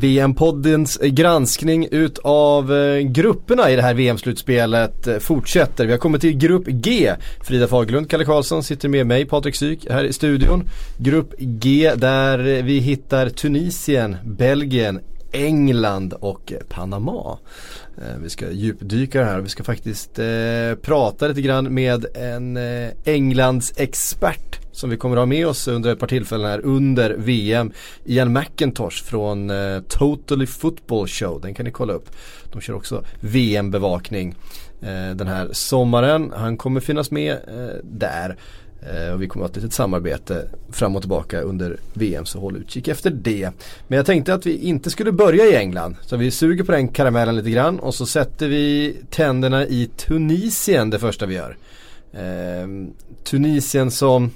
VM-poddens granskning utav grupperna i det här VM-slutspelet fortsätter. Vi har kommit till grupp G. Frida Faglund, Calle Karlsson sitter med mig, Patrik Syk här i studion. Grupp G där vi hittar Tunisien, Belgien, England och Panama. Vi ska djupdyka här. Vi ska faktiskt prata lite grann med en Englands expert som vi kommer att ha med oss under ett par tillfällen här under VM. Ian McIntosh från Totally Football Show. Den kan ni kolla upp. De kör också VM-bevakning den här sommaren. Han kommer finnas med där. Och vi kommer att ha ett litet samarbete fram och tillbaka under VM, så håll utkik efter det. Men jag tänkte att vi inte skulle börja i England, så vi suger på den karamellen lite grann och så sätter vi tänderna i Tunisien, det första vi gör. Tunisien som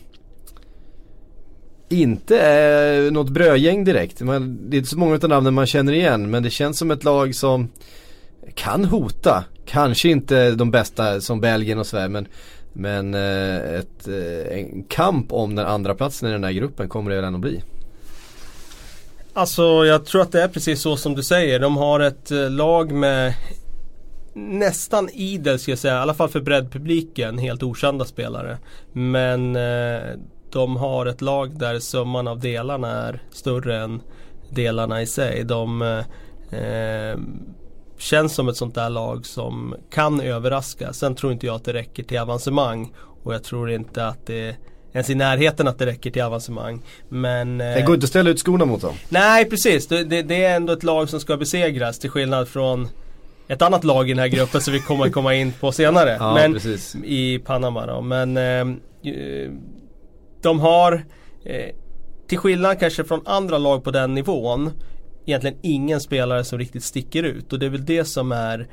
inte är något brödgäng direkt. Det är inte så många av namnen man känner igen, men det känns som ett lag som kan hota. Kanske inte de bästa som Belgien och Sverige, men en kamp om den andra platsen i den här gruppen kommer det väl ändå bli. Alltså jag tror att det är precis så som du säger. De har ett lag med nästan idel, ska jag säga, i alla fall för breddpubliken, helt okända spelare. Men de har ett lag där summan av delarna är större än delarna i sig. De känns som ett sånt där lag som kan överraska. Sen tror inte jag att det räcker till avancemang, och jag tror inte att det ens i närheten att det räcker till avancemang. Men det går inte att ställa ut skorna mot dem. Nej, precis. Det är ändå ett lag som ska besegras, till skillnad från ett annat lag i den här gruppen som vi kommer att komma in på senare. Ja, men precis. I Panama då. Men de har till skillnad kanske från andra lag på den nivån egentligen ingen spelare som riktigt sticker ut, och det är väl det som är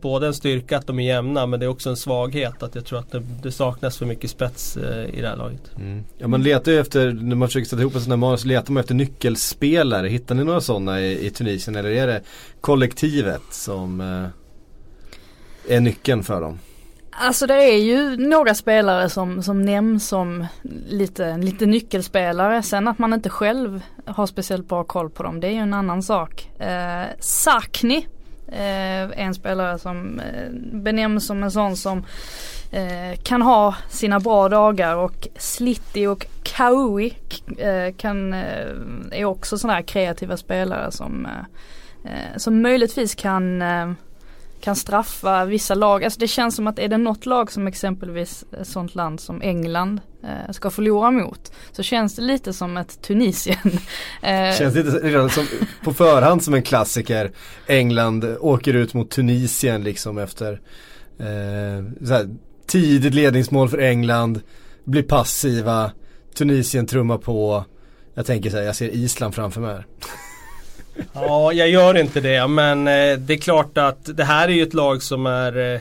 både en styrka att de är jämna, men det är också en svaghet att jag tror att det saknas för mycket spets i det här laget. Mm. Ja, man letar ju efter, när man försöker sätta ihop en sån här man, så letar man efter nyckelspelare. Hittar ni några sådana i Tunisien, eller är det kollektivet som är nyckeln för dem? Alltså det är ju några spelare som nämns som lite nyckelspelare. Sen att man inte själv har speciellt bra koll på dem, det är ju en annan sak. Sakni är en spelare som benämns som en sån som kan ha sina bra dagar, och Slitti och Kaui är också sådana här kreativa spelare som möjligtvis kan straffa vissa lag. Alltså det känns som att är det något lag som exempelvis ett sånt land som England ska förlora mot, så känns det lite som ett Tunisien. Känns lite som, på förhand, som en klassiker. England åker ut mot Tunisien liksom efter såhär, tidigt ledningsmål för England, blir passiva, Tunisien trummar på. Jag tänker såhär, jag ser Island framför mig här. Ja, jag gör inte det, men det är klart att det här är ju ett lag som är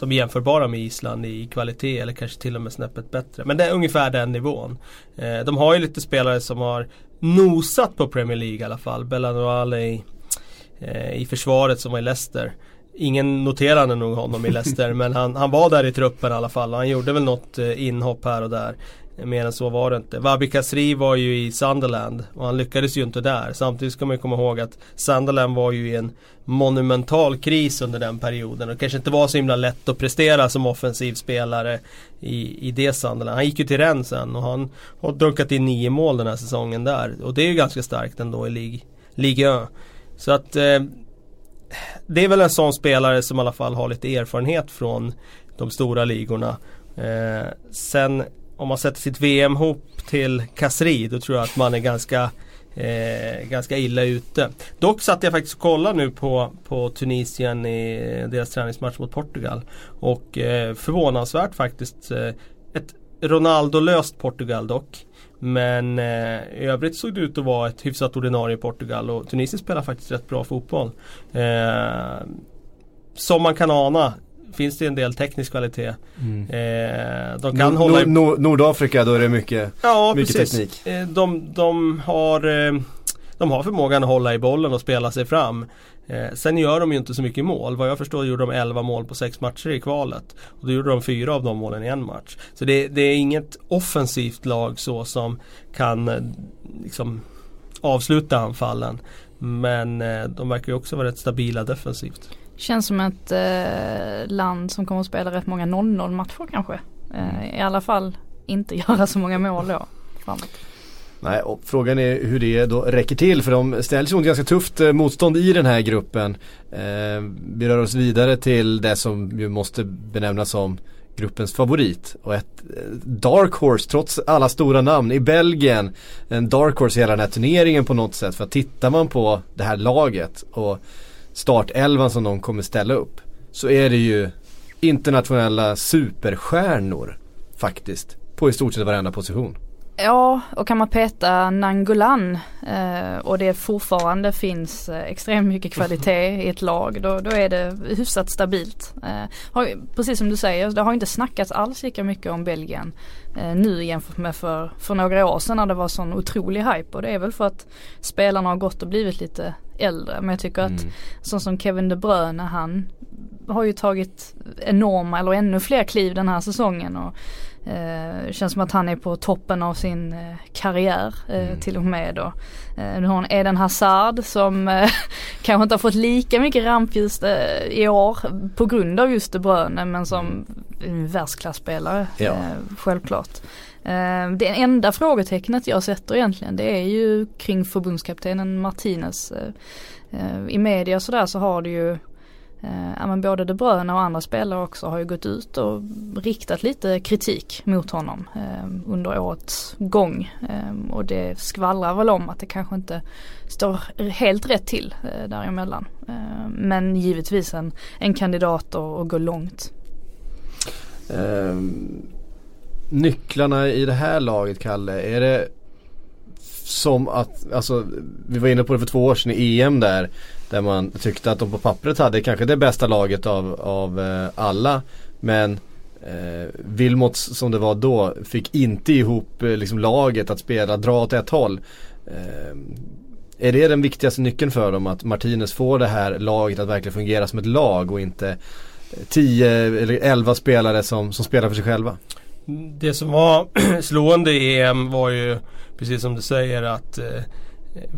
de är jämförbara med Island i kvalitet, eller kanske till och med snäppet bättre, men det är ungefär den nivån. De har ju lite spelare som har nosat på Premier League i alla fall. Bellanova i försvaret som var i Leicester. Ingen noterade nog honom i Leicester, men han var där i truppen i alla fall. Han gjorde väl något inhopp här och där. Mer än så var det inte. Wabi Kasri var ju i Sunderland och han lyckades ju inte där. Samtidigt ska man komma ihåg att Sunderland var ju i en monumental kris under den perioden, och kanske inte var så himla lätt att prestera som offensiv spelare i det Sunderland. Han gick ju till Rennes sen, och han har dunkat in 9 mål den här säsongen där, och det är ju ganska starkt ändå i Liga. Så att det är väl en sån spelare som i alla fall har lite erfarenhet från de stora ligorna. Sen om man sätter sitt VM ihop till Kasri, då tror jag att man är ganska illa ute. Dock satt jag faktiskt och kollade nu på Tunisien i deras träningsmatch mot Portugal, och förvånansvärt faktiskt ett Ronaldo-löst Portugal dock. Men i övrigt såg det ut att vara ett hyfsat ordinarie Portugal, och Tunisien spelar faktiskt rätt bra fotboll. Som man kan ana finns det en del teknisk kvalitet. De kan hålla Nordafrika, då är det mycket precis. Teknik. De har förmågan att hålla i bollen och spela sig fram. Sen gör de ju inte så mycket mål. Vad jag förstår gjorde de 11 mål på 6 matcher i kvalet, och då gjorde de 4 av de målen i en match. Så det är inget offensivt lag så som kan liksom avsluta anfallen. Men de verkar ju också vara rätt stabila defensivt. Känns som ett land som kommer att spela rätt många 0-0 matcher kanske. I alla fall inte göra så många mål då framåt. Nej, och frågan är hur det då räcker till, för de ställs mot ganska tufft motstånd i den här gruppen. Vi rör oss vidare till det som ju måste benämnas som gruppens favorit och ett dark horse trots alla stora namn i Belgien. En dark horse hela den här turneringen på något sätt, för att tittar man på det här laget och startelvan som de kommer ställa upp, så är det ju internationella superstjärnor faktiskt på i stort sett varenda position. Ja, och kan man peta Nangolan och det fortfarande finns extremt mycket kvalitet i ett lag, då är det hyfsat stabilt. Precis som du säger, det har inte snackats alls lika mycket om Belgien nu jämfört med för några år sedan när det var sån otrolig hype, och det är väl för att spelarna har gått och blivit lite äldre, men jag tycker att sånt som Kevin De Bruyne, han har ju tagit enorma eller ännu fler kliv den här säsongen, och känns som att han är på toppen av sin karriär till och med då. Nu har han Eden Hazard som kanske inte har fått lika mycket rampljus i år på grund av just De Bruyne, men som världsklasspelare självklart. Det enda frågetecknet jag sätter egentligen, det är ju kring förbundskaptenen Martinez. I media så där så har det ju men både De Bruyne och andra spelare också har ju gått ut och riktat lite kritik mot honom under årets gång, och det skvallrar väl om att det kanske inte står helt rätt till däremellan, men givetvis en kandidat att gå långt. Nycklarna i det här laget, Kalle, är det som att, alltså, vi var inne på det för 2 år sedan i EM där man tyckte att de på pappret hade kanske det bästa laget av alla, men Wilmots som det var då fick inte ihop liksom laget att spela, dra åt ett håll. Är det den viktigaste nyckeln för dem, att Martinez får det här laget att verkligen fungera som ett lag och inte 10 eller 11 spelare som spelar för sig själva? Det som var slående i EM var ju, precis som du säger, att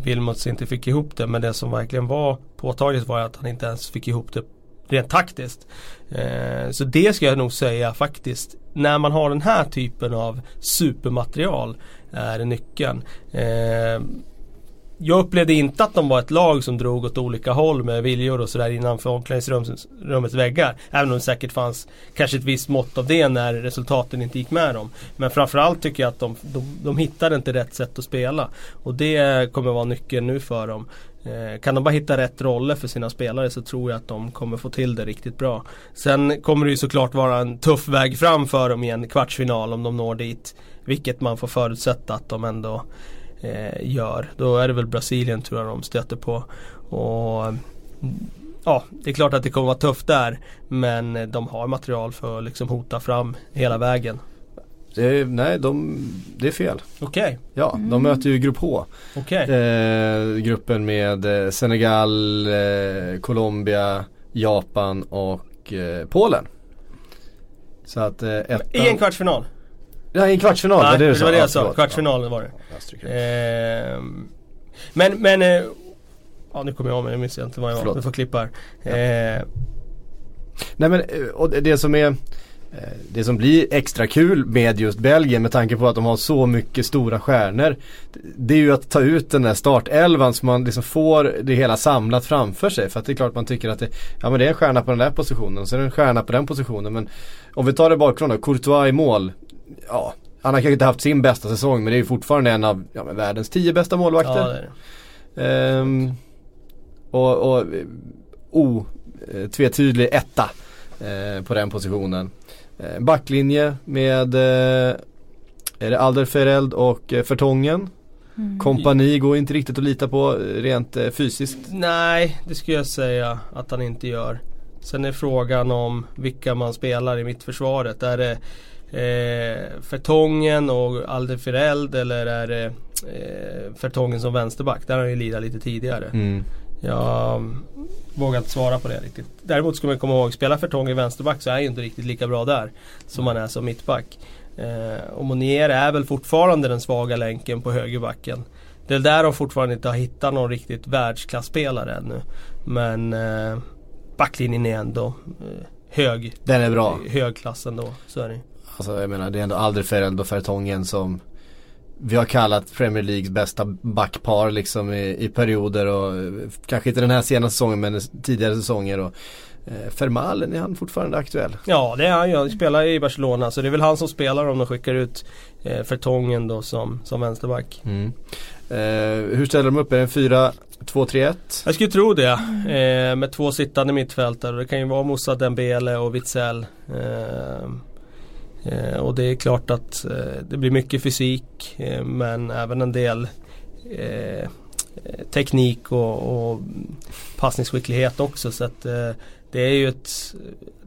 Wilmots inte fick ihop det, men det som verkligen var påtagligt var att han inte ens fick ihop det rent taktiskt. Så det ska jag nog säga faktiskt, när man har den här typen av supermaterial är nyckeln. Jag upplevde inte att de var ett lag som drog åt olika håll med viljor och sådär innanför omklädningsrummets väggar, även om det säkert fanns kanske ett visst mått av det när resultaten inte gick med dem. Men framförallt tycker jag att de hittade inte rätt sätt att spela, och det kommer vara nyckeln nu för dem. Kan de bara hitta rätt roller för sina spelare, så tror jag att de kommer få till det riktigt bra. Sen kommer det ju såklart vara en tuff väg fram för dem i en kvartsfinal om de når dit, vilket man får förutsätta att de ändå gör. Då är det väl Brasilien, tror jag, de stöter på, och ja, det är klart att det kommer vara tufft där, men de har material för att liksom hota fram hela vägen. Det är fel. Okej. Ja, de möter ju grupp H. Okej. Gruppen med Senegal, Colombia, Japan och Polen. Så att i en kvartsfinal. Ja, en kvartsfinal. Nej, det var det jag sa. Kvartsfinalen var det. Nu kommer jag med. Jag minns inte vad jag var. Vi får klippa här. Nej, men och det som blir extra kul med just Belgien, med tanke på att de har så mycket stora stjärnor, det är ju att ta ut den där startelvan så man liksom får det hela samlat framför sig. För att det är klart man tycker att det är en stjärna på den där positionen och så är det en stjärna på den positionen. Men om vi tar det bakifrån då, Courtois i mål. Ja, han har kanske inte haft sin bästa säsong, men det är ju fortfarande en av världens 10 bästa målvakter. Ja, det är det. Tvetydlig etta på den positionen. Backlinje med är det Alderweireld och Vertonghen. Kompani går inte riktigt att lita på rent fysiskt. Nej, det skulle jag säga att han inte gör. Sen är frågan om vilka man spelar i mittförsvaret. Är det Vertonghen och Alderweireld, eller är det Vertonghen som vänsterback? Där har ju lidat lite tidigare. Jag vågar inte svara på det riktigt. Däremot ska man komma ihåg, spela Vertonghen vänsterback så är ju inte riktigt lika bra där som man är som mittback. Och Monier är väl fortfarande den svaga länken på högerbacken. Det är där de fortfarande inte har hittat någon riktigt världsklassspelare ännu. Men backlinjen är ändå hög. Den är bra. Högklassen då, så är det. Alltså jag menar, det är ändå Alderweireld och Vertonghen som vi har kallat Premier Leagues bästa backpar liksom i perioder, och kanske inte den här senaste säsongen men tidigare säsonger. Och Vermaelen, är han fortfarande aktuell? Ja, det är han ju. Han spelar i Barcelona, så det är väl han som spelar om de skickar ut Vertonghen då som vänsterback. Mm. Hur ställer de upp? Är det en 4-2-3-1? Jag skulle tro det. Med två sittande mittfältare. Det kan ju vara Moussa Dembele och Witsel. Och det är klart att det blir mycket fysik, men även en del teknik och passningsskicklighet också. Så att det är ju ett...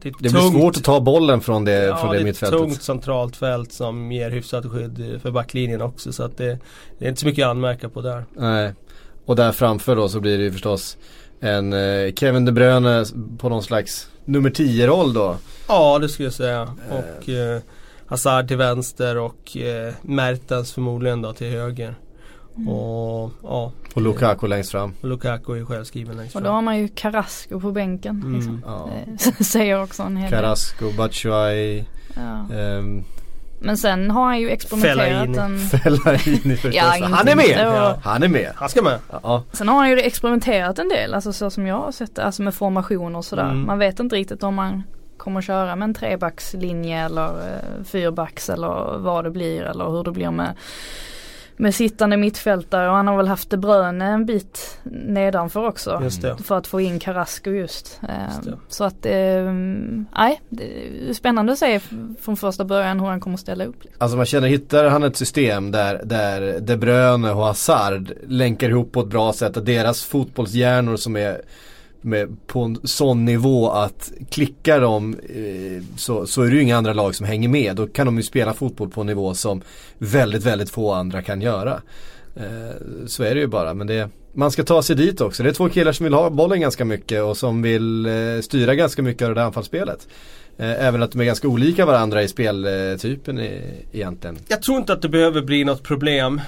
Det blir tungt, svårt att ta bollen från det, ja, från det mittfältet. Ja, det är ett tungt centralt fält som ger hyfsat skydd för backlinjen också. Så att det är inte så mycket att anmärka på där. Nej. Och där framför då så blir det ju förstås en Kevin De Bruyne på någon slags nummer 10-roll då. Ja, det skulle jag säga. Och Hazard till vänster och Mertens förmodligen då till höger. Och, ja, och Lukaku längst fram. Och Lukaku är självskriven längst fram. Och då har man ju Carrasco på bänken. Mm, liksom. Ja. Säger också en hel del. Carrasco, Batshuayi. Ja. Men sen har han ju experimenterat Fellaini förstås. Ja, han är med. Ja. Han är med. Han ska med. Ja. Sen har han ju experimenterat en del, alltså så som jag har sett det, alltså med formationer och sådär. Mm. Man vet inte riktigt om man kommer köra med en trebackslinje eller fyrbacks eller vad det blir, eller hur det blir med sittande mittfältare, och han har väl haft De Bruyne en bit nedanför också för att få in Carrasco just. Så att det är spännande att se från första början hur han kommer att ställa upp. Alltså man känner, hittar han ett system där De Bruyne och Hazard länkar ihop på ett bra sätt, att deras fotbollshjärnor som är på en sån nivå att klickar de så är det ju inga andra lag som hänger med. Då kan de ju spela fotboll på en nivå som väldigt, väldigt få andra kan göra. Så är det ju bara. Men man ska ta sig dit också. Det är två killar som vill ha bollen ganska mycket och som vill styra ganska mycket av det där anfallsspelet. Även att de är ganska olika varandra i speltypen egentligen. Jag tror inte att det behöver bli något problem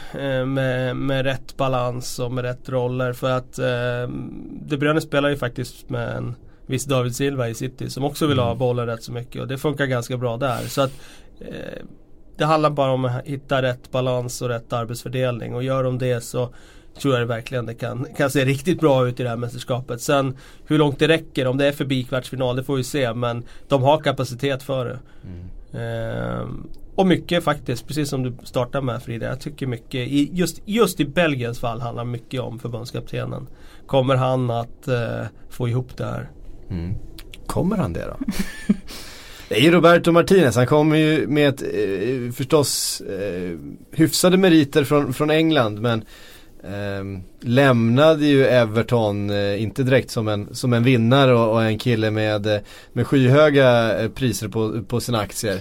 med rätt balans och med rätt roller, för att De Bruyne spelar ju faktiskt med en viss David Silva i City som också vill ha bollen rätt så mycket, och det funkar ganska bra där. Så att det handlar bara om att hitta rätt balans och rätt arbetsfördelning, och gör de det så tror jag verkligen det kan se riktigt bra ut i det här mästerskapet. Sen hur långt det räcker, om det är förbi kvartsfinal, det får vi se, men de har kapacitet för det. Och mycket faktiskt, precis som du startade med Frida, jag tycker mycket, just i Belgiens fall handlar mycket om förbundskaptenen. Kommer han att få ihop det här? Mm. Kommer han det då? Det är Roberto Martinez, han kommer ju med ett, förstås hyfsade meriter från England, men lämnade ju Everton inte direkt som en vinnare, och en kille med skyhöga priser på sina aktier.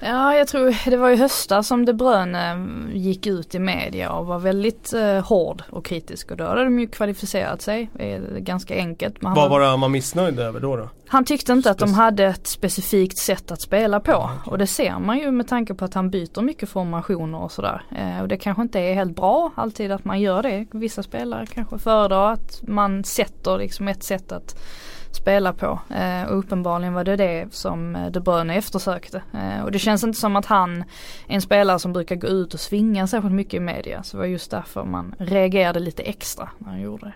Ja, jag tror det var i hösta som De Bruyne gick ut i media och var väldigt hård och kritisk, och då hade de ju kvalificerat sig. Det är ganska enkelt. Vad var det man missnöjd över då? Han tyckte inte att de hade ett specifikt sätt att spela på. Okay. Och det ser man ju med tanke på att han byter mycket formationer och sådär. Och det kanske inte är helt bra alltid att man gör det. Vissa spelare kanske föredrar att man sätter liksom ett sätt att spela på, och uppenbarligen var det som De Bruyne eftersökte, och det känns inte som att han är en spelare som brukar gå ut och svinga särskilt mycket i media, så det var just därför man reagerade lite extra när han gjorde det.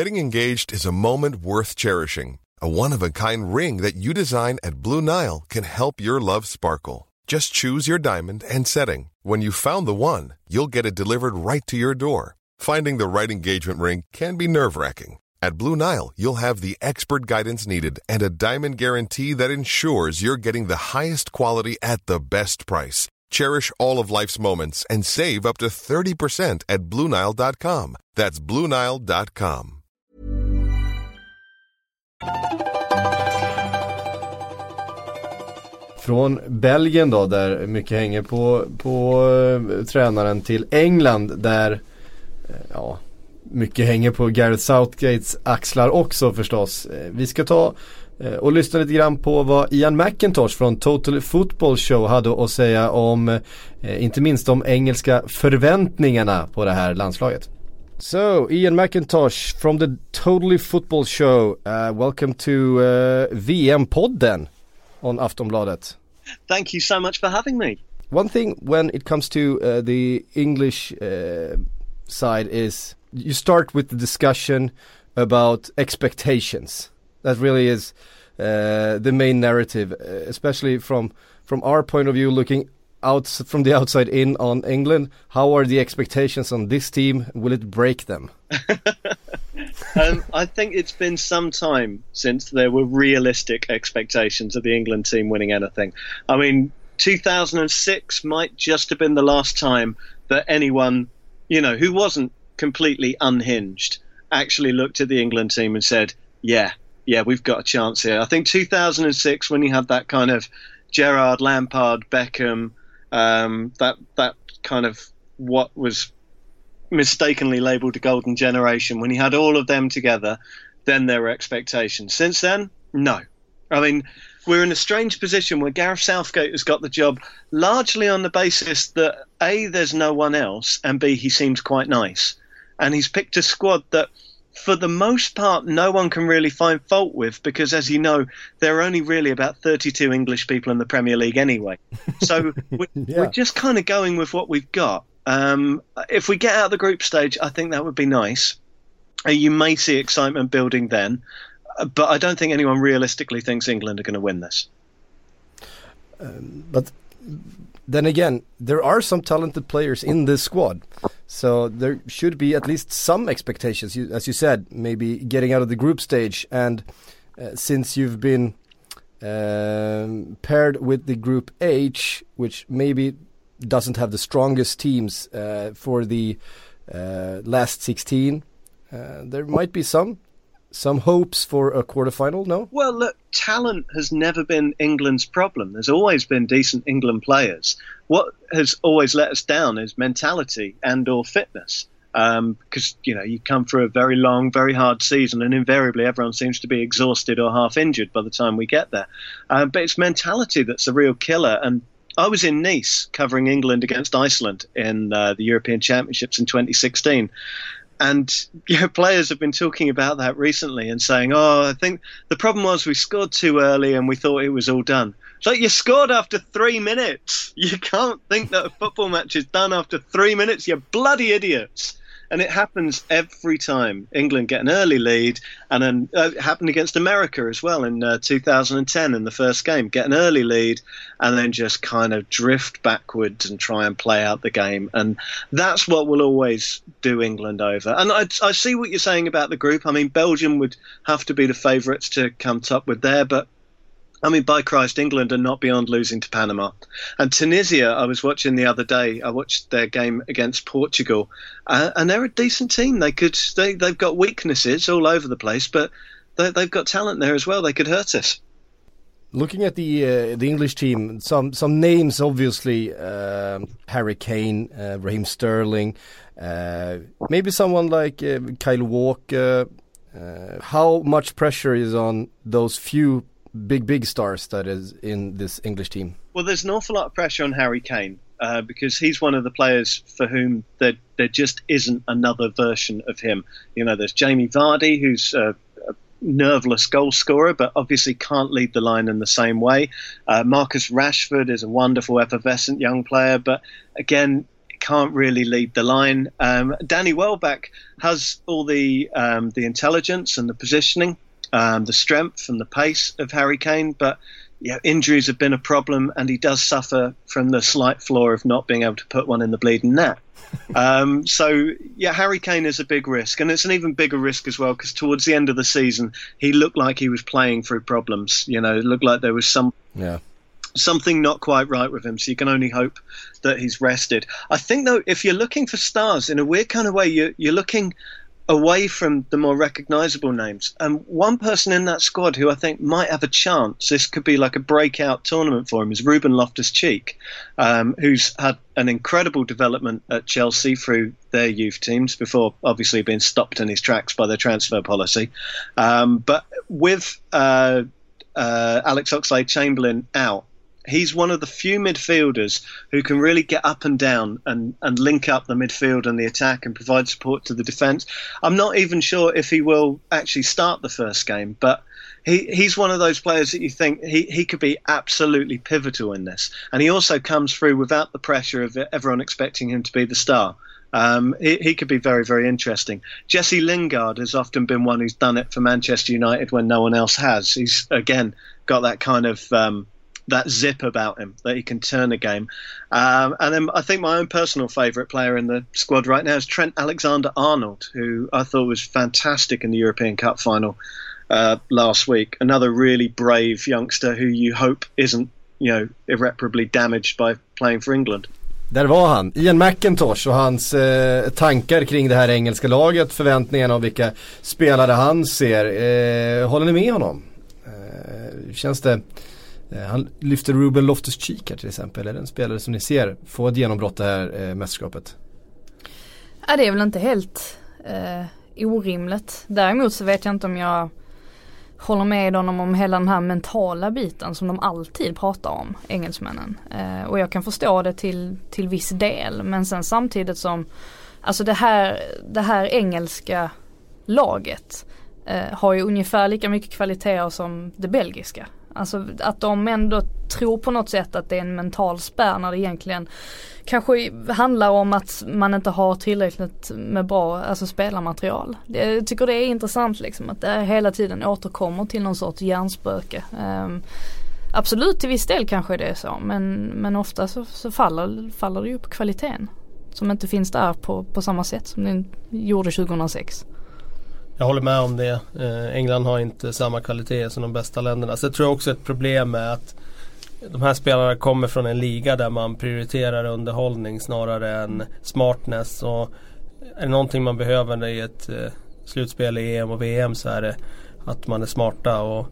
Getting engaged is a moment worth cherishing. A one-of-a-kind ring that you design at Blue Nile can help your love sparkle. Just choose your diamond and setting. When you found the one, you'll get it delivered right to your door. Finding the right engagement ring can be nerve-wracking. At Blue Nile, you'll have the expert guidance needed and a diamond guarantee that ensures you're getting the highest quality at the best price. Cherish all of life's moments and save up to 30% at BlueNile.com. That's BlueNile.com. Från Belgien då, där mycket hänger på tränaren, till England där... Ja, mycket hänger på Gareth Southgates axlar också förstås. Vi ska ta Och lyssna lite grann på vad Ian McIntosh från Totally Football Show hade att säga om, inte minst de engelska förväntningarna på det här landslaget. So, Ian McIntosh from the Totally Football Show, welcome to VM-podden on Aftonbladet. Thank you so much for having me. One thing when it comes to the English side is you start with the discussion about expectations. That really is the main narrative, especially from our point of view, looking out from the outside in on England. How are the expectations on this team? Will it break them? I think it's been some time since there were realistic expectations of the England team winning anything. I mean, 2006 might just have been the last time that anyone, you know, who wasn't completely unhinged actually looked at the England team and said, yeah, we've got a chance here. I think 2006, when you had that kind of Gerrard, Lampard, Beckham, that kind of what was mistakenly labelled a golden generation, when you had all of them together, then there were expectations. Since then, no. I mean, we're in a strange position where Gareth Southgate has got the job largely on the basis that, A, there's no one else, and B, he seems quite nice. And he's picked a squad that, for the most part, no one can really find fault with, because, as you know, there are only really about 32 English people in the Premier League anyway. So we're just kind of going with what we've got. If we get out of the group stage, I think that would be nice. You may see excitement building then, but I don't think anyone realistically thinks England are going to win this. But then again, there are some talented players in this squad. So there should be at least some expectations, as you said, maybe getting out of the group stage. And since you've been paired with the Group H, which maybe doesn't have the strongest teams for the last 16, there might be some hopes for a quarterfinal, no? Well, look, talent has never been England's problem. There's always been decent England players. What has always let us down is mentality and or fitness. Because, you know, you come through a very long, very hard season and invariably everyone seems to be exhausted or half injured by the time we get there. But it's mentality that's the real killer. And I was in Nice covering England against Iceland in the European Championships in 2016. And you know, players have been talking about that recently and saying, oh, I think the problem was we scored too early and we thought it was all done. It's like, you scored after 3 minutes. You can't think that a football match is done after 3 minutes. You bloody idiots. And it happens every time. England get an early lead. And then it happened against America as well in 2010 in the first game. Get an early lead and then just kind of drift backwards and try and play out the game. And that's what will always do England over. And I see what you're saying about the group. I mean, Belgium would have to be the favourites to come top with there. But, I mean, by Christ, England are not beyond losing to Panama. And Tunisia, I was watching the other day. I watched their game against Portugal. And they're a decent team. They've got weaknesses all over the place, but they've got talent there as well. They could hurt us. Looking at the English team, some names, obviously, Harry Kane, Raheem Sterling, maybe someone like Kyle Walker. How much pressure is on those few big stars that is in this English team? Well, there's an awful lot of pressure on Harry Kane because he's one of the players for whom there just isn't another version of him. You know, there's Jamie Vardy, who's a nerveless goal scorer, but obviously can't lead the line in the same way. Marcus Rashford is a wonderful, effervescent young player, but again, can't really lead the line. Danny Welbeck has all the intelligence and the positioning, the strength and the pace of Harry Kane, but you know, injuries have been a problem and he does suffer from the slight flaw of not being able to put one in the bleeding net. Harry Kane is a big risk, and it's an even bigger risk as well because towards the end of the season he looked like he was playing through problems. You know, it looked like there was something not quite right with him, so you can only hope that he's rested. I think, though, if you're looking for stars, in a weird kind of way, you're looking away from the more recognisable names. And one person in that squad who I think might have a chance, this could be like a breakout tournament for him, is Ruben Loftus-Cheek, who's had an incredible development at Chelsea through their youth teams before obviously being stopped in his tracks by their transfer policy. But with Alex Oxlade-Chamberlain out. He's one of the few midfielders who can really get up and down and link up the midfield and the attack and provide support to the defence. I'm not even sure if he will actually start the first game, but he's one of those players that you think he could be absolutely pivotal in this. And he also comes through without the pressure of everyone expecting him to be the star. He could be very, very interesting. Jesse Lingard has often been one who's done it for Manchester United when no one else has. He's, again, got that kind of... that zip about him that he can turn a game. And then I think my own personal favourite player in the squad right now is Trent Alexander-Arnold, who I thought was fantastic in the European Cup final last week. Another really brave youngster who you hope isn't, irreparably damaged by playing for England. Där var han, Ian McIntosh och hans tankar kring det här engelska laget, förväntningarna och vilka spelare han ser. Håller ni med honom? Känns det... Han lyfter Ruben Loftus-Cheek här till exempel. Är det en spelare som ni ser får ett genombrott det här mästerskapet? Ja, det är väl inte helt orimligt. Däremot så vet jag inte om jag håller med honom om hela den här mentala biten som de alltid pratar om, engelsmännen. Och jag kan förstå det till viss del. Men sen samtidigt som alltså det här engelska laget har ju ungefär lika mycket kvaliteter som det belgiska. Alltså att de ändå tror på något sätt att det är en mental spärr när det egentligen kanske handlar om att man inte har tillräckligt med bra spelarmaterial. Jag tycker det är intressant liksom, att det hela tiden återkommer till någon sorts hjärnspöke. Absolut till viss del kanske det är så, men ofta så faller det ju på kvaliteten som inte finns där på samma sätt som den gjorde 2006. Jag håller med om det. England har inte samma kvalitet som de bästa länderna. Så jag tror också ett problem är att de här spelarna kommer från en liga där man prioriterar underhållning snarare än smartness. Och är det någonting man behöver i ett slutspel i EM och VM så är det att man är smarta. Och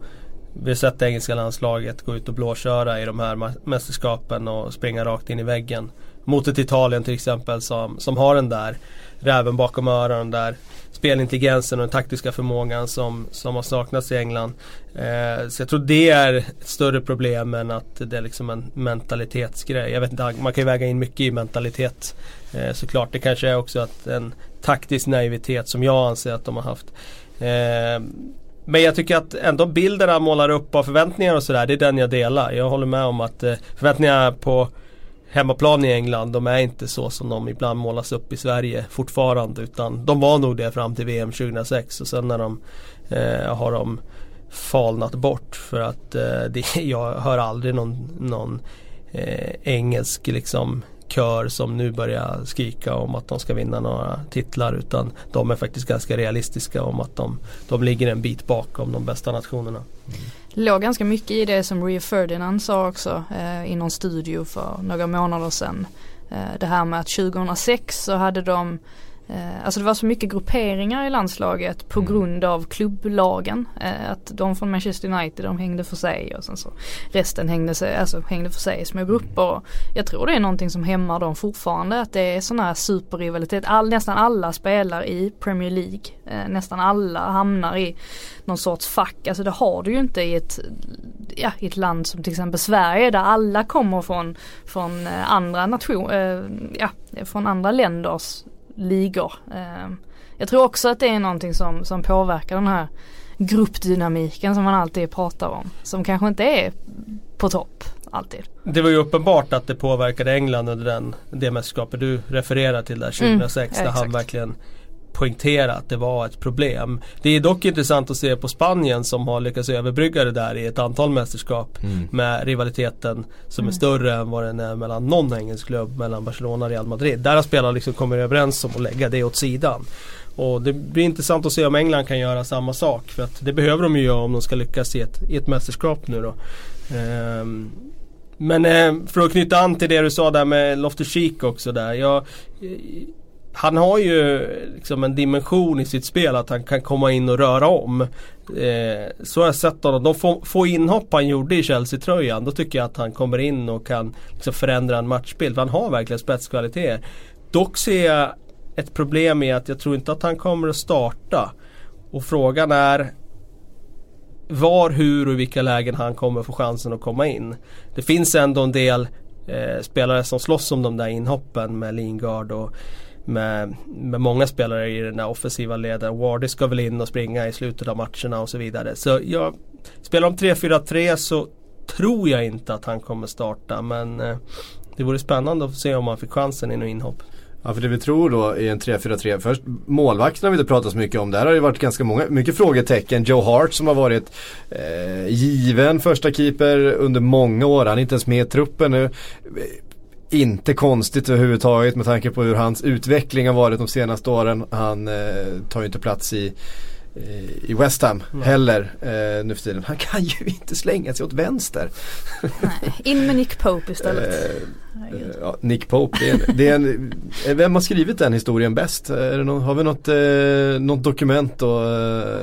vi har sett det engelska landslaget gå ut och blåköra i de här mästerskapen och springa rakt in i väggen. Mot ett Italien till exempel som har den där räven bakom öronen där. Spelintelligensen och den taktiska förmågan som har saknats i England. Så jag tror det är ett större problem än att det är liksom en mentalitetsgrej. Jag vet inte, man kan ju väga in mycket i mentalitet såklart. Det kanske är också att en taktisk naivitet som jag anser att de har haft. Men jag tycker att ändå bilderna målar upp av förväntningar och sådär. Det är den jag delar. Jag håller med om att förväntningar på hemmaplan i England, de är inte så som de ibland målas upp i Sverige fortfarande, utan de var nog det fram till VM 2006 och sen när de har de falnat bort för att jag hör aldrig någon engelsk liksom kör som nu börjar skrika om att de ska vinna några titlar, utan de är faktiskt ganska realistiska om att de ligger en bit bakom de bästa nationerna. Låg ganska mycket i det som Rio Ferdinand sa också i någon studio för några månader sedan. Det här med att 2006 så hade de det var så mycket grupperingar i landslaget på grund av klubblagen, att de från Manchester United, de hängde för sig och sen så resten hängde för sig i små grupper. Och jag tror det är någonting som hämmar dem fortfarande, att det är sån här superrivalitet. Nästan alla spelar i Premier League, nästan alla hamnar i någon sorts fack. Alltså det har du ju inte i ett land som till exempel Sverige, där alla kommer från andra från andra länders ligor. Jag tror också att det är någonting som påverkar den här gruppdynamiken som man alltid pratar om, som kanske inte är på topp alltid. Det var ju uppenbart att det påverkade England under det mästerskapet du refererar till där 2006, där han verkligen poängterade att det var ett problem. Det är dock intressant att se på Spanien som har lyckats överbrygga det där i ett antal mästerskap med rivaliteten som är större än vad den är mellan någon engelsk klubb, mellan Barcelona och Real Madrid. Där har spelarna liksom kommit överens om att lägga det åt sidan. Och det blir intressant att se om England kan göra samma sak, för att det behöver de ju göra om de ska lyckas i ett mästerskap nu då. Men för att knyta an till det du sa där med Loftus-Cheek också där. Han har ju liksom en dimension i sitt spel att han kan komma in och röra om. Så har jag sett honom. De få inhopp han gjorde i Chelsea-tröjan, då tycker jag att han kommer in och kan liksom förändra en matchbild. Han har verkligen spetskvaliteter. Dock ser jag ett problem i att jag tror inte att han kommer att starta. Och frågan är var, hur och i vilka lägen han kommer få chansen att komma in. Det finns ändå en del spelare som slåss om de där inhoppen med Lingard och med många spelare i den där offensiva leden. Wardy ska väl in och springa i slutet av matcherna och så vidare. Så jag spelar om 3-4-3 så tror jag inte att han kommer starta, men det vore spännande att se om han fick chansen i någon inhopp. Ja, för det vi tror då i en 3-4-3, först målvakterna har vi inte pratat så mycket om, där har det varit ganska mycket frågetecken. Joe Hart som har varit given första keeper under många år, han är inte ens med i truppen nu. Inte konstigt överhuvudtaget med tanke på hur hans utveckling har varit de senaste åren. Han tar ju inte plats i West Ham heller nu för tiden. Han kan ju inte slänga sig åt vänster. Nej, in med Nick Pope istället. Ja, Nick Pope, vem har skrivit den historien bäst? Är det har vi något dokument att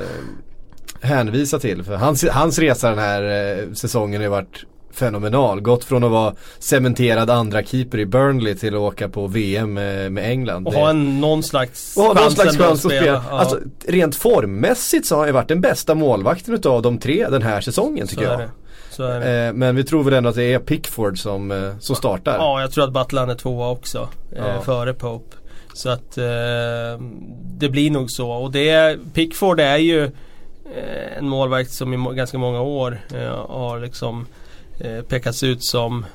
hänvisa till? För hans resa den här säsongen har varit fenomenal. Gått från att vara cementerad andra keeper i Burnley till att åka på VM med England. Och ha någon slags chans att spela. Alltså, rent formmässigt så har han varit den bästa målvakten utav de tre den här säsongen, tycker jag. Men vi tror väl ändå att det är Pickford som startar. Ja, jag tror att Butland är tvåa också före Pope. Så att det blir nog så. Och Pickford är ju en målvakt som i ganska många år har liksom pekas ut som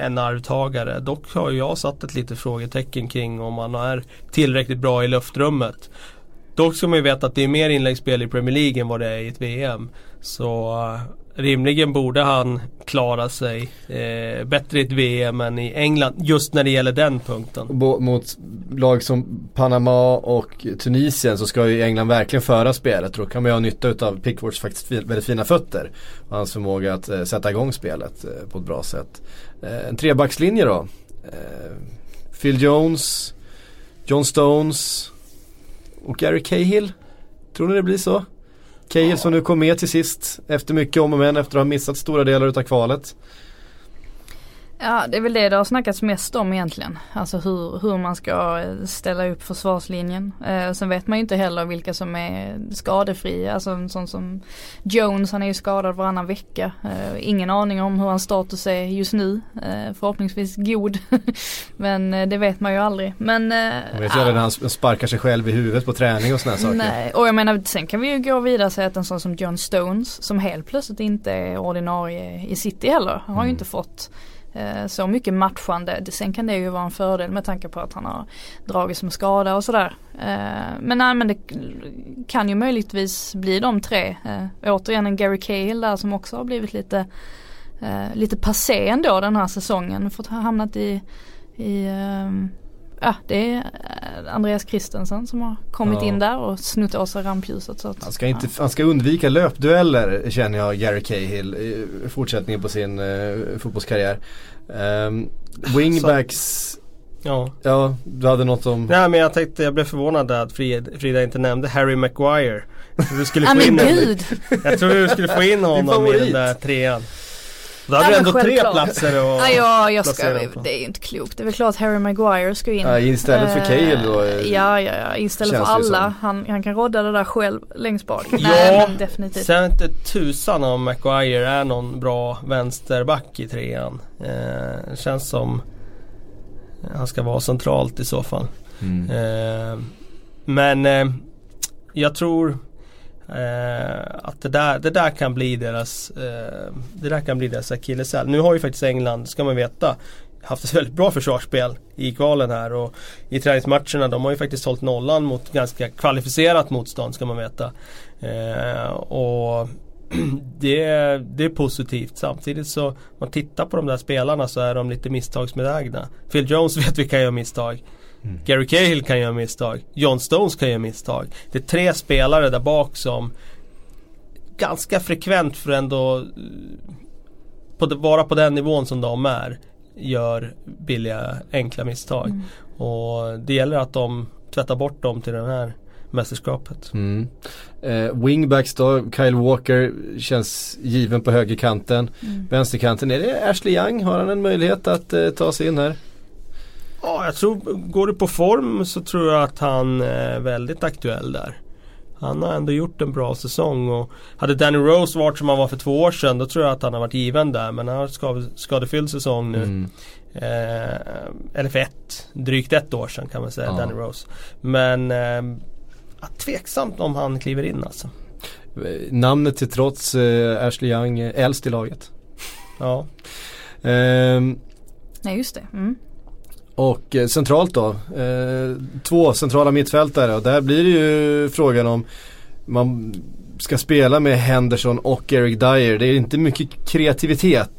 en arvtagare. Dock har jag satt ett litet frågetecken kring om han är tillräckligt bra i luftrummet. Dock ska man ju veta att det är mer inläggsspel i Premier League än vad det är i ett VM. Så rimligen borde han klara sig bättre i ett VM än i England just när det gäller den punkten. Mot lag som Panama och Tunisien så ska ju England verkligen föra spelet. Då kan man ju ha nytta av Pickfords faktiskt väldigt fina fötter och hans förmåga att sätta igång spelet på ett bra sätt. En trebackslinje då. Phil Jones, John Stones och Gary Cahill. Tror ni det blir så? Cahill som nu kom med till sist efter mycket om och men, efter att ha missat stora delar utav kvalet. Ja, det är väl det har snackats mest om egentligen. Alltså hur man ska ställa upp försvarslinjen. Sen vet man ju inte heller vilka som är skadefria. Alltså en sån som Jones, han är ju skadad varannan vecka. Ingen aning om hur hans status är just nu. Förhoppningsvis god. Men det vet man ju aldrig. Men jag vet ju när han sparkar sig själv i huvudet på träning och såna saker. Nej, och jag menar, sen kan vi ju gå vidare och säga att en sån som John Stones, som helt plötsligt inte är ordinarie i City heller, har ju inte fått så mycket matchande. Sen kan det ju vara en fördel med tanke på att han har dragit som skada och sådär. Men det kan ju möjligtvis bli de tre. Återigen en Gary Cahill där som också har blivit lite passé ändå den här säsongen. För att ha hamnat det är Andreas Christensen som har kommit in där och snutt åt sig rampljuset. Så att, han ska undvika löpdueller, känner jag, Gary Cahill i fortsättningen på sin fotbollskarriär. Wingbacks... Ja, du hade något om... Nej, men jag blev förvånad där att Frida inte nämnde Harry Maguire. Jag tror du skulle få in honom i den där trean. Då hade ändå självklart. Tre platser och det är ju inte klokt. Det är väl klart att Harry Maguire ska in. Ja, istället för Cahill då. Ja, istället för alla. Han kan rodda det där själv längst bak. Ja, nej, men definitivt. Sen inte tusan om Maguire är någon bra vänsterback i trean. Känns som han ska vara centralt i så fall. Men jag tror... att det där kan bli deras akilleshäl. Nu har ju faktiskt England, ska man veta, haft ett väldigt bra försvarsspel i kvalen här och i träningsmatcherna. De har ju faktiskt hållit nollan mot ganska kvalificerat motstånd, ska man veta. Och det är positivt. Samtidigt så man tittar på de där spelarna så är de lite misstagsmedägna. Phil Jones vet vi kan göra misstag. Gary Cahill kan göra misstag. John Stones kan göra misstag. Det är tre spelare där bak som ganska frekvent, för ändå vara på den nivån som de är, gör billiga, enkla misstag. Och det gäller att de tvättar bort dem till den här mästerskapet. Wingbacks då, Kyle Walker känns given på högerkanten. Vänsterkanten, är det Ashley Young? Har han en möjlighet att ta sig in här? Ja, jag tror, går det på form så tror jag att han är väldigt aktuell där. han har ändå gjort en bra säsong, och hade Danny Rose varit som han var för 2 år sedan, då tror jag att han har varit given där, men han har skadefylld säsong nu. Eller för drygt ett år sedan kan man säga, Danny Rose. Men tveksamt om han kliver in alltså. Namnet till trots, Ashley Young äldst i laget. Ja. Nej, just det. Mm. Och centralt då, 2 centrala mittfältare, och där blir det ju frågan om man ska spela med Henderson och Eric Dier. Det är inte mycket kreativitet.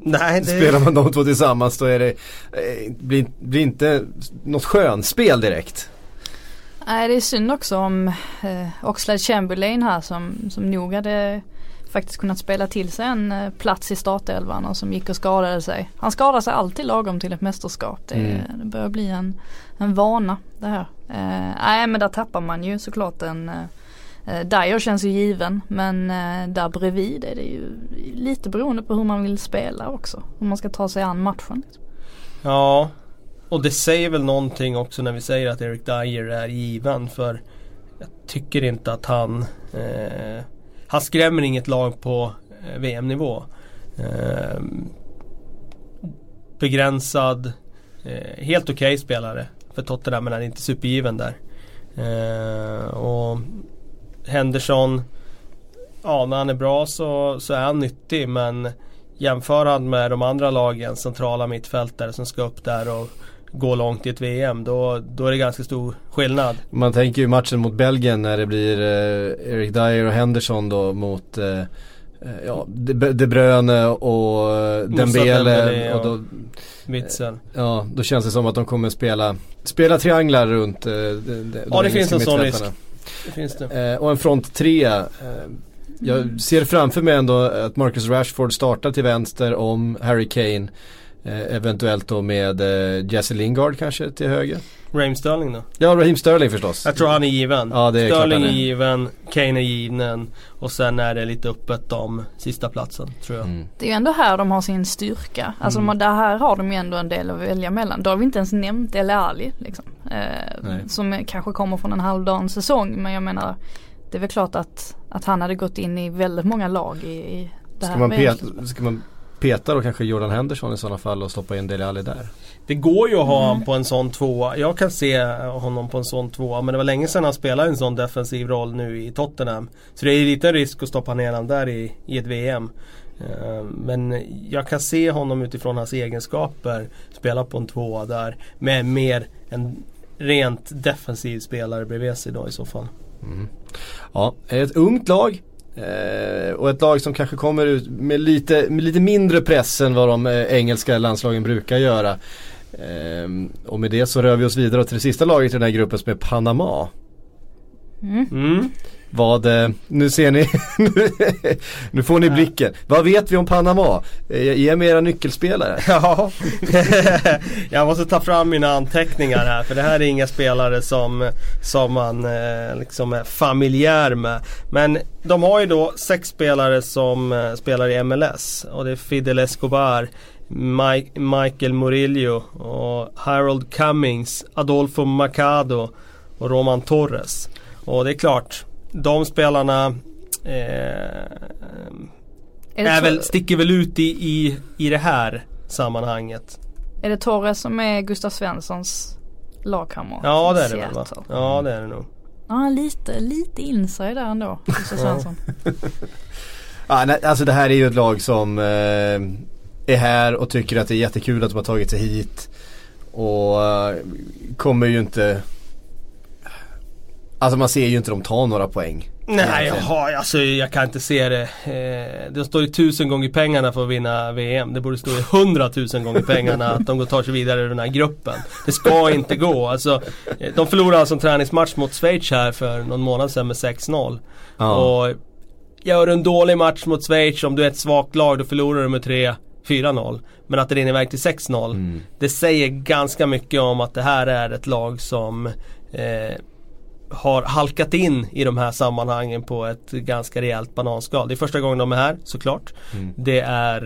Nej, det... Spelar man de 2 tillsammans, då är det, blir inte något skönspel direkt. Nej, det är synd också om Oxlade-Chamberlain här, som nog hade faktiskt kunnat spela till sig en plats i startelvan, och som gick och skadade sig. Han skadar sig alltid lagom till ett mästerskap. Det börjar bli en vana det här. Nej, men där tappar man ju såklart en... Dier känns ju given, men där bredvid är det ju lite beroende på hur man vill spela också, hur man ska ta sig an matchen. Ja, och det säger väl någonting också när vi säger att Eric Dier är given, för jag tycker inte att han skrämmer inget lag på VM-nivå. Begränsad, helt okej spelare för Tottenham, men han är inte supergiven där. Och Henderson, ja, när han är bra så är han nyttig, men jämför han med de andra lagen, centrala mittfältare som ska upp där och gå långt i ett VM, då är det ganska stor skillnad. Man tänker ju matchen mot Belgien när det blir Eric Dier och Henderson då mot De Bruyne och Dembele och då Witzel. Ja, då känns det som att de kommer spela trianglar runt det finns en sån risk. Det finns det. Och en front 3. Jag ser framför mig ändå att Marcus Rashford startar till vänster om Harry Kane, eventuellt då med Jesse Lingard kanske till höger. Raheem Sterling då? Ja, Raheem Sterling förstås. Jag tror han är given. Ja, det är Sterling är given, Kane är given, och sen är det lite öppet om sista platsen, tror jag. Mm. Det är ju ändå här de har sin styrka. Alltså där här har de ju ändå en del att välja mellan. Då har vi inte ens nämnt Dele Alli liksom. Som kanske kommer från en halvdan säsong, men jag menar, det är väl klart att han hade gått in i väldigt många lag i det här. Ska man peta då kanske Jordan Henderson i sådana fall och stoppa in Dele Alli där? Det går ju att ha honom på en sån 2. Jag kan se honom på en sån 2, men det var länge sedan han spelade en sån defensiv roll nu i Tottenham. Så det är lite risk att stoppa ner honom där i ett VM. Men jag kan se honom utifrån hans egenskaper spela på en 2 där, med mer en rent defensiv spelare bredvid sig då i så fall. Mm. Ja, ett ungt lag. Och ett lag som kanske kommer ut med lite mindre press än vad de engelska landslagen brukar göra. Och med det så rör vi oss vidare till det sista laget i den här gruppen, som är Panama. Nu ser ni nu får ni blicken. Vad vet vi om Panama? Ge mig era nyckelspelare. Ja. Jag måste ta fram mina anteckningar här, för det här är inga spelare som man liksom är familjär med. Men de har ju då 6 spelare som spelar i MLS, och det är Fidel Escobar, Michael Murillo och Harold Cummings, Adolfo Mercado och Roman Torres. Och det är klart, de spelarna sticker väl ut i det här sammanhanget. Är det Torres som är Gustav Svenssons lagkamrat? Ja, det är det väl, va? Ja, det är det nog. Ja, lite inside där ändå, Gustav Svensson. Alltså det här är ju ett lag som är här och tycker att det är jättekul att de har tagit sig hit, och kommer ju inte... Alltså man ser ju inte de tar några poäng. Nej, jag kan inte se det. Det står ju 1000 gånger pengarna för att vinna VM. Det borde stå ju 100 000 gånger pengarna att de tar sig vidare ur den här gruppen. Det ska inte gå. Alltså, de förlorade alltså en träningsmatch mot Schweiz här för någon månad sedan med 6-0. Ja. Och gör du en dålig match mot Schweiz, om du är ett svagt lag, då förlorar du med 3-4-0. Men att det rinner iväg till 6-0, det säger ganska mycket om att det här är ett lag som... har halkat in i de här sammanhangen på ett ganska rejält bananskal. Det är första gången de är här, såklart. Mm. Det är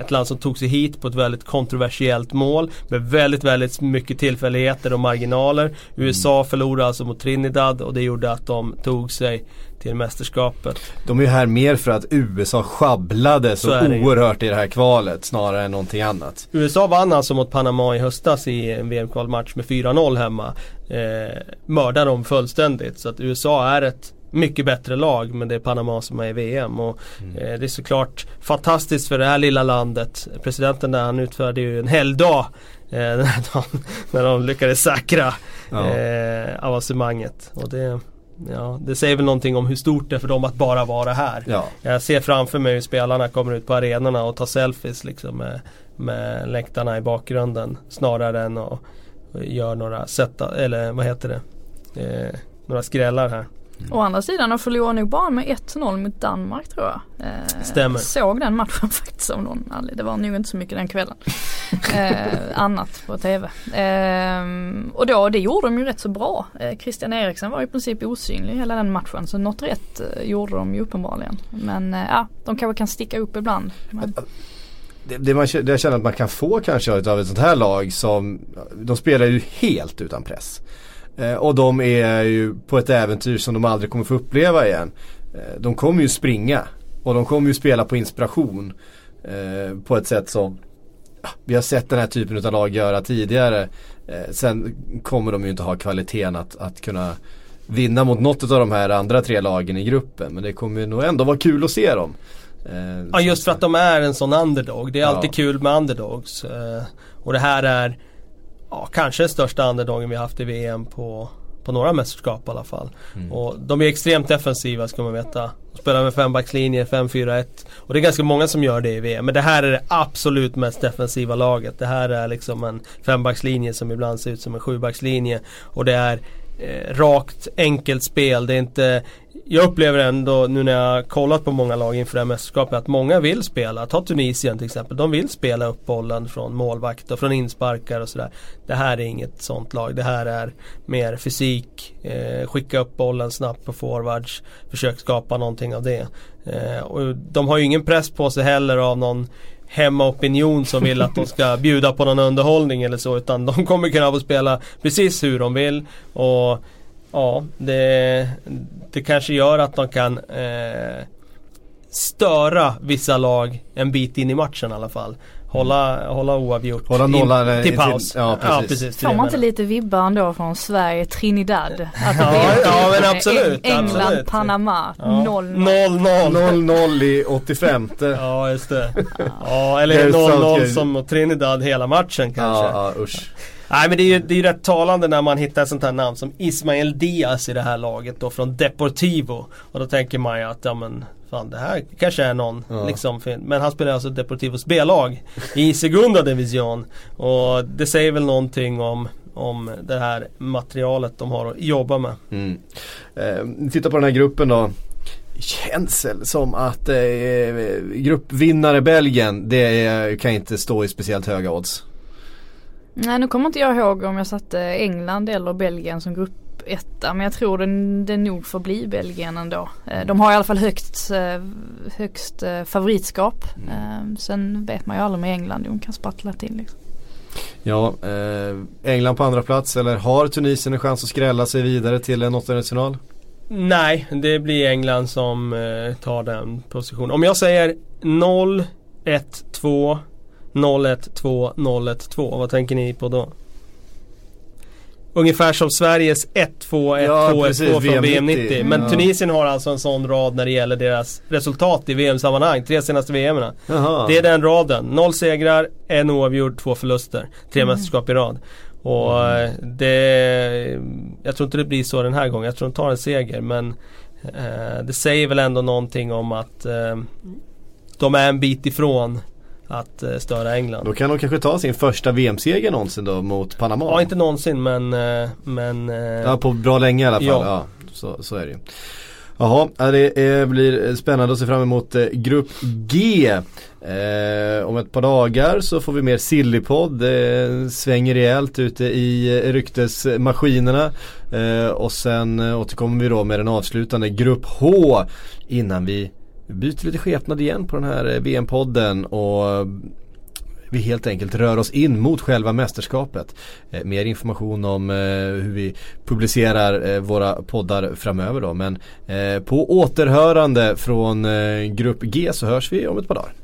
ett land som tog sig hit på ett väldigt kontroversiellt mål med väldigt, väldigt mycket tillfälligheter och marginaler. USA förlorade alltså mot Trinidad och det gjorde att de tog sig till mästerskapet. De är ju här mer för att USA sjabblade så oerhört i det här kvalet snarare än någonting annat. USA vann alltså mot Panama i höstas i en VM-kvalmatch med 4-0 hemma. Mördar dem fullständigt. Så att USA är ett mycket bättre lag, men det är Panama som är i VM. Och det är såklart fantastiskt för det här lilla landet. Presidenten där, han utförde ju en helgdag när de lyckades säkra avancemanget. Och det... Ja, det säger väl någonting om hur stort det är för dem att bara vara här. Ja. Jag ser framför mig hur spelarna kommer ut på arenorna och tar selfies liksom med läktarna i bakgrunden snarare än att göra några några skrällar här. Mm. Å andra sidan de förlorade nog bara med 1-0 mot Danmark, tror jag. Stämmer. Såg den matchen faktiskt av någon anledning. Det var nog inte så mycket den kvällen. Annat på tv. Och då, det gjorde de ju rätt så bra. Christian Eriksen var i princip osynlig hela den matchen. Så något rätt gjorde de ju uppenbarligen. Men de kanske kan sticka upp ibland. Men... Det jag känner att man kan få kanske av ett sånt här lag som... De spelar ju helt utan press. Och de är ju på ett äventyr som de aldrig kommer få uppleva igen. De kommer ju springa och de kommer ju spela på inspiration på ett sätt som vi har sett den här typen av lag göra tidigare. Sen kommer de ju inte ha kvaliteten att kunna vinna mot något av de här andra tre lagen i gruppen, men det kommer ju nog ändå vara kul att se dem. Ja, just för att de är en sån underdog. Det är alltid kul med underdogs. Och det här är kanske den största underdogen vi haft i VM på några mästerskap i alla fall. Mm. Och de är extremt defensiva, ska man veta. De spelar med 5-backslinjer, 5-4-1. Och det är ganska många som gör det i VM. Men det här är det absolut mest defensiva laget. Det här är liksom en 5-backslinje som ibland ser ut som en 7-backslinje. Och det är rakt, enkelt spel. Det är inte... Jag upplever ändå, nu när jag kollat på många lag inför det här mästerskapet, att många vill spela. Ta Tunisien till exempel. De vill spela upp bollen från målvakt och från insparkar och sådär. Det här är inget sånt lag. Det här är mer fysik. Skicka upp bollen snabbt på forwards. Försök skapa någonting av det. Och de har ju ingen press på sig heller av någon hemmaopinion som vill att de ska bjuda på någon underhållning eller så. Utan de kommer kunna få spela precis hur de vill. Och... Ja, det kanske gör att de kan störa vissa lag en bit in i matchen i alla fall. Hålla oavgjort. Hålla nollan till paus. Ja, precis. Får man inte lite vibbar ändå från Sverige, Trinidad? Att ja, men absolut. England, absolut. Panama, 0-0 i 85. Ja, just det. Ja, eller 0-0 som mot Trinidad hela matchen kanske. Ja, usch. Nej, men det är ju rätt talande när man hittar sånt här namn som Ismael Diaz i det här laget då, från Deportivo. Och då tänker man ju att det här kanske är någon liksom fin. Men han spelar alltså Deportivos B-lag i Segunda Division. Och det säger väl någonting om det här materialet de har att jobba med. Mm. Titta på den här gruppen då. Känns som att gruppvinnare Belgien, det kan inte stå i speciellt höga odds. Nej, nu kommer inte jag ihåg om jag satte England eller Belgien som gruppetta, men jag tror det nog får bli Belgien ändå. De har i alla fall högst favoritskap. Sen vet man ju aldrig med England, de kan spattla till liksom. Ja, England på andra plats, eller har Tunisien en chans att skrälla sig vidare till en åttondelsfinal? Nej, det blir England som tar den positionen. Om jag säger 0-1-2 0-1-2, vad tänker ni på då? Ungefär som Sveriges 1-2, 1-2 från VM 90. Men Tunisien har alltså en sån rad när det gäller deras resultat i VM-sammanhang. 3 senaste VM-erna. Det är den raden. 0 segrar, 1 oavgjord, 2 förluster. 3 mästerskap i rad. Och jag tror inte det blir så den här gången. Jag tror de tar en seger. Men det säger väl ändå någonting om att de är en bit ifrån att störa England. Då kan de kanske ta sin första VM-seger någonsin då mot Panama. Ja, inte någonsin, men... på bra länge i alla fall. Ja. Så är det ju. Jaha, det blir spännande att se fram emot grupp G. Om ett par dagar så får vi mer Sillypodd. Det svänger rejält ute i ryktesmaskinerna. Och sen återkommer vi då med den avslutande grupp H innan vi byter lite skepnad igen på den här VM-podden och vi helt enkelt rör oss in mot själva mästerskapet. Mer information om hur vi publicerar våra poddar framöver då. Men på återhörande från grupp G så hörs vi om ett par dagar.